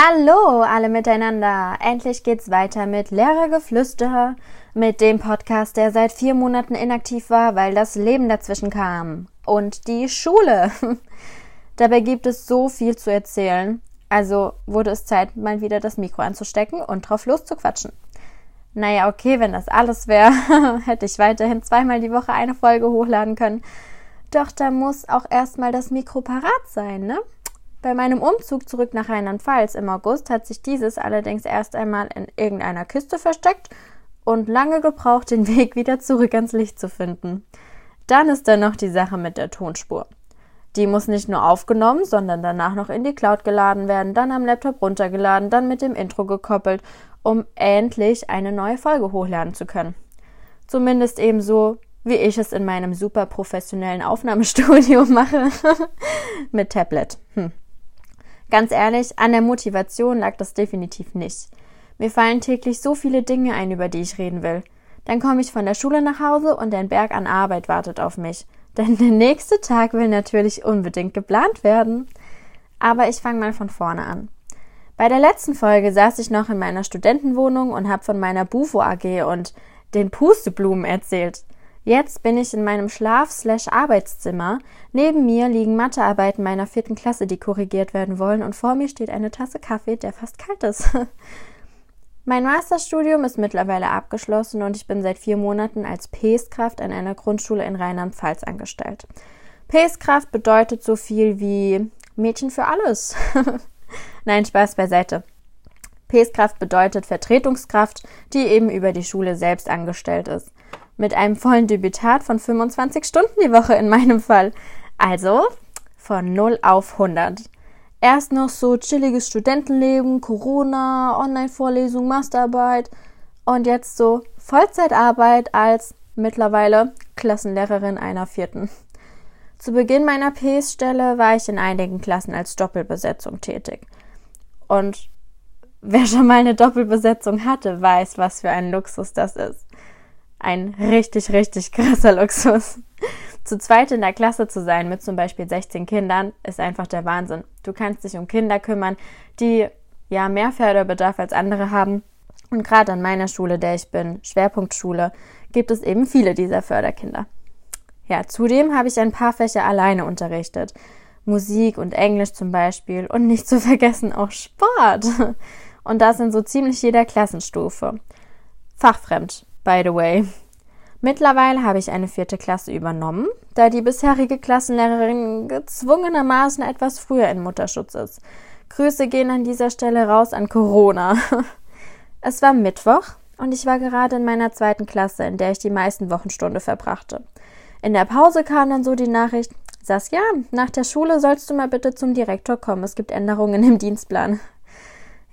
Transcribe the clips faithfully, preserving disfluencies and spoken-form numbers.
Hallo alle miteinander! Endlich geht's weiter mit Lehrergeflüster, mit dem Podcast, der seit vier Monaten inaktiv war, weil das Leben dazwischen kam. Und die Schule! Dabei gibt es so viel zu erzählen, also wurde es Zeit, mal wieder das Mikro anzustecken und drauf loszuquatschen. Naja, okay, wenn das alles wäre, hätte ich weiterhin zweimal die Woche eine Folge hochladen können. Doch da muss auch erstmal das Mikro parat sein, ne? Bei meinem Umzug zurück nach Rheinland-Pfalz im August hat sich dieses allerdings erst einmal in irgendeiner Kiste versteckt und lange gebraucht, den Weg wieder zurück ans Licht zu finden. Dann ist da noch die Sache mit der Tonspur. Die muss nicht nur aufgenommen, sondern danach noch in die Cloud geladen werden, dann am Laptop runtergeladen, dann mit dem Intro gekoppelt, um endlich eine neue Folge hochladen zu können. Zumindest eben so, wie ich es in meinem super professionellen Aufnahmestudio mache, mit Tablet. Hm. Ganz ehrlich, an der Motivation lag das definitiv nicht. Mir fallen täglich so viele Dinge ein, über die ich reden will. Dann komme ich von der Schule nach Hause und ein Berg an Arbeit wartet auf mich. Denn der nächste Tag will natürlich unbedingt geplant werden. Aber ich fange mal von vorne an. Bei der letzten Folge saß ich noch in meiner Studentenwohnung und habe von meiner Bufo A G und den Pusteblumen erzählt. Jetzt bin ich in meinem Schlaf-Slash-Arbeitszimmer. Neben mir liegen Mathearbeiten meiner vierten Klasse, die korrigiert werden wollen, und vor mir steht eine Tasse Kaffee, der fast kalt ist. Mein Masterstudium ist mittlerweile abgeschlossen und ich bin seit vier Monaten als P E S-Kraft an einer Grundschule in Rheinland-Pfalz angestellt. P E S-Kraft bedeutet so viel wie Mädchen für alles. Nein, Spaß beiseite. P E S-Kraft bedeutet Vertretungskraft, die eben über die Schule selbst angestellt ist. Mit einem vollen Deputat von fünfundzwanzig Stunden die Woche in meinem Fall. Also von null auf hundert. Erst noch so chilliges Studentenleben, Corona, Online-Vorlesung, Masterarbeit und jetzt so Vollzeitarbeit als mittlerweile Klassenlehrerin einer vierten. Zu Beginn meiner P E S-Stelle war ich in einigen Klassen als Doppelbesetzung tätig. Und wer schon mal eine Doppelbesetzung hatte, weiß, was für ein Luxus das ist. Ein richtig, richtig krasser Luxus. Zu zweit in der Klasse zu sein mit zum Beispiel sechzehn Kindern ist einfach der Wahnsinn. Du kannst dich um Kinder kümmern, die ja mehr Förderbedarf als andere haben. Und gerade an meiner Schule, der ich bin, Schwerpunktschule, gibt es eben viele dieser Förderkinder. Ja, zudem habe ich ein paar Fächer alleine unterrichtet. Musik und Englisch zum Beispiel und nicht zu vergessen auch Sport. Und das in so ziemlich jeder Klassenstufe. Fachfremd. By the way, mittlerweile habe ich eine vierte Klasse übernommen, da die bisherige Klassenlehrerin gezwungenermaßen etwas früher in Mutterschutz ist. Grüße gehen an dieser Stelle raus an Corona. Es war Mittwoch und ich war gerade in meiner zweiten Klasse, in der ich die meisten Wochenstunden verbrachte. In der Pause kam dann so die Nachricht, Saskia, nach der Schule sollst du mal bitte zum Direktor kommen, es gibt Änderungen im Dienstplan.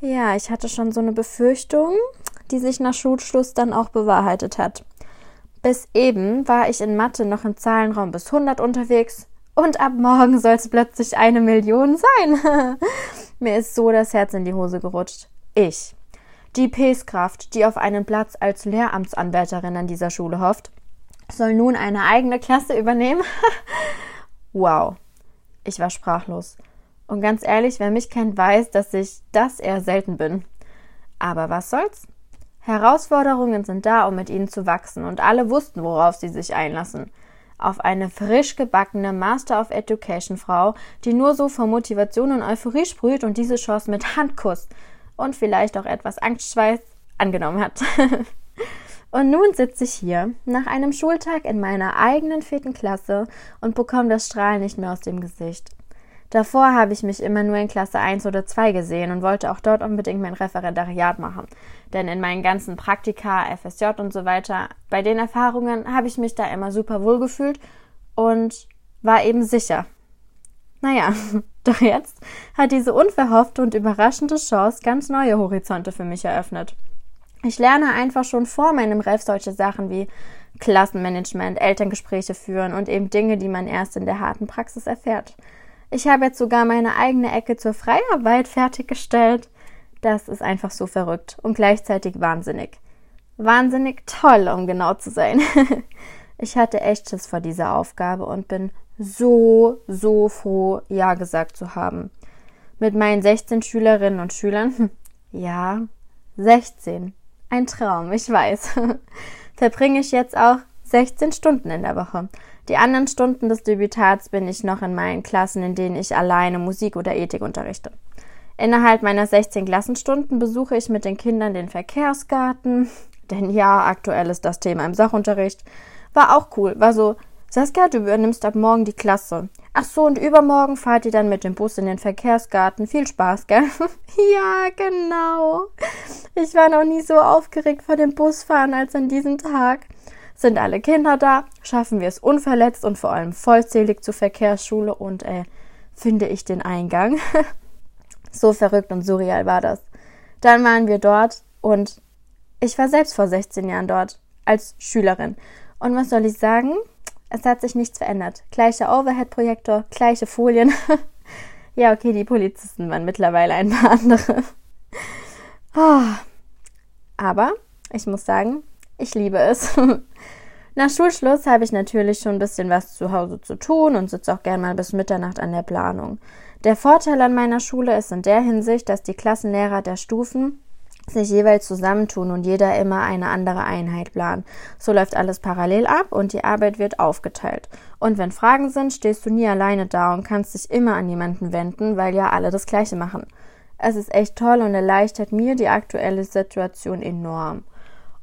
Ja, ich hatte schon so eine Befürchtung, die sich nach Schulschluss dann auch bewahrheitet hat. Bis eben war ich in Mathe noch im Zahlenraum bis hundert unterwegs und ab morgen soll es plötzlich eine Million sein. Mir ist so das Herz in die Hose gerutscht. Ich, die P E S-Kraft, die auf einen Platz als Lehramtsanwärterin an dieser Schule hofft, soll nun eine eigene Klasse übernehmen? Wow, ich war sprachlos. Und ganz ehrlich, wer mich kennt, weiß, dass ich das eher selten bin. Aber was soll's? Herausforderungen sind da, um mit ihnen zu wachsen, und alle wussten, worauf sie sich einlassen. Auf eine frisch gebackene Master of Education-Frau, die nur so vor Motivation und Euphorie sprüht und diese Chance mit Handkuss und vielleicht auch etwas Angstschweiß angenommen hat. Und nun sitze ich hier, nach einem Schultag in meiner eigenen vierten Klasse und bekomme das Strahlen nicht mehr aus dem Gesicht. Davor habe ich mich immer nur in Klasse eins oder zwei gesehen und wollte auch dort unbedingt mein Referendariat machen. Denn in meinen ganzen Praktika, F S J und so weiter, bei den Erfahrungen habe ich mich da immer super wohl gefühlt und war eben sicher. Naja, doch jetzt hat diese unverhoffte und überraschende Chance ganz neue Horizonte für mich eröffnet. Ich lerne einfach schon vor meinem Ref solche Sachen wie Klassenmanagement, Elterngespräche führen und eben Dinge, die man erst in der harten Praxis erfährt. Ich habe jetzt sogar meine eigene Ecke zur Freiarbeit fertiggestellt. Das ist einfach so verrückt und gleichzeitig wahnsinnig. Wahnsinnig toll, um genau zu sein. Ich hatte echt Schiss vor dieser Aufgabe und bin so, so froh, Ja gesagt zu haben. mit meinen sechzehn Schülerinnen und Schülern, ja, sechzehn, ein Traum, ich weiß, verbringe ich jetzt auch sechzehn Stunden in der Woche. Die anderen Stunden des Debütats bin ich noch in meinen Klassen, in denen ich alleine Musik oder Ethik unterrichte. Innerhalb meiner sechzehn Klassenstunden besuche ich mit den Kindern den Verkehrsgarten, denn ja, aktuell ist das Thema im Sachunterricht. War auch cool, war so, Saskia, du übernimmst ab morgen die Klasse. Ach so, und übermorgen fahrt ihr dann mit dem Bus in den Verkehrsgarten. Viel Spaß, gell? Ja, genau. Ich war noch nie so aufgeregt vor dem Busfahren als an diesem Tag. Sind alle Kinder da? Schaffen wir es unverletzt und vor allem vollzählig zur Verkehrsschule und äh, finde ich den Eingang? So verrückt und surreal war das. Dann waren wir dort und ich war selbst vor sechzehn Jahren dort als Schülerin. Und was soll ich sagen? Es hat sich nichts verändert. Gleicher Overhead-Projektor, gleiche Folien. Ja, okay, die Polizisten waren mittlerweile ein paar andere. Oh. Aber ich muss sagen, ich liebe es. Nach Schulschluss habe ich natürlich schon ein bisschen was zu Hause zu tun und sitze auch gerne mal bis Mitternacht an der Planung. Der Vorteil an meiner Schule ist in der Hinsicht, dass die Klassenlehrer der Stufen sich jeweils zusammentun und jeder immer eine andere Einheit planen. So läuft alles parallel ab und die Arbeit wird aufgeteilt. Und wenn Fragen sind, stehst du nie alleine da und kannst dich immer an jemanden wenden, weil ja alle das Gleiche machen. Es ist echt toll und erleichtert mir die aktuelle Situation enorm.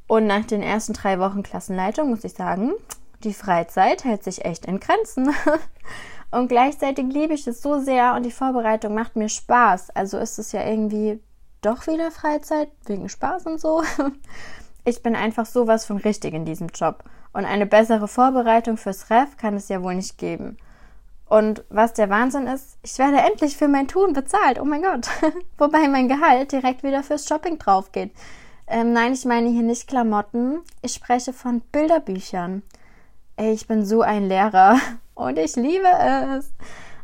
Und nach den ersten drei Wochen Klassenleitung muss ich sagen, die Freizeit hält sich echt in Grenzen. Und gleichzeitig liebe ich es so sehr und die Vorbereitung macht mir Spaß. Also ist es ja irgendwie doch wieder Freizeit, wegen Spaß und so. Ich bin einfach sowas von richtig in diesem Job. Und eine bessere Vorbereitung fürs Ref kann es ja wohl nicht geben. Und was der Wahnsinn ist, ich werde endlich für mein Tun bezahlt. Oh mein Gott. Wobei mein Gehalt direkt wieder fürs Shopping drauf geht. Ähm, nein, ich meine hier nicht Klamotten. Ich spreche von Bilderbüchern. Ey, ich bin so ein Lehrer. Und ich liebe es.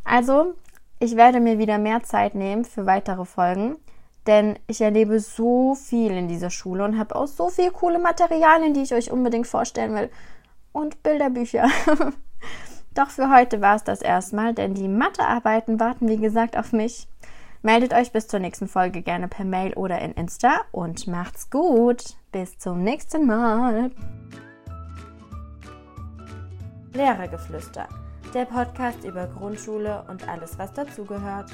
Also, ich werde mir wieder mehr Zeit nehmen für weitere Folgen. Denn ich erlebe so viel in dieser Schule und habe auch so viele coole Materialien, die ich euch unbedingt vorstellen will. Und Bilderbücher. Doch für heute war es das erstmal, denn die Mathearbeiten warten, wie gesagt, auf mich. Meldet euch bis zur nächsten Folge gerne per Mail oder in Insta und macht's gut. Bis zum nächsten Mal. Lehrergeflüster, der Podcast über Grundschule und alles, was dazugehört.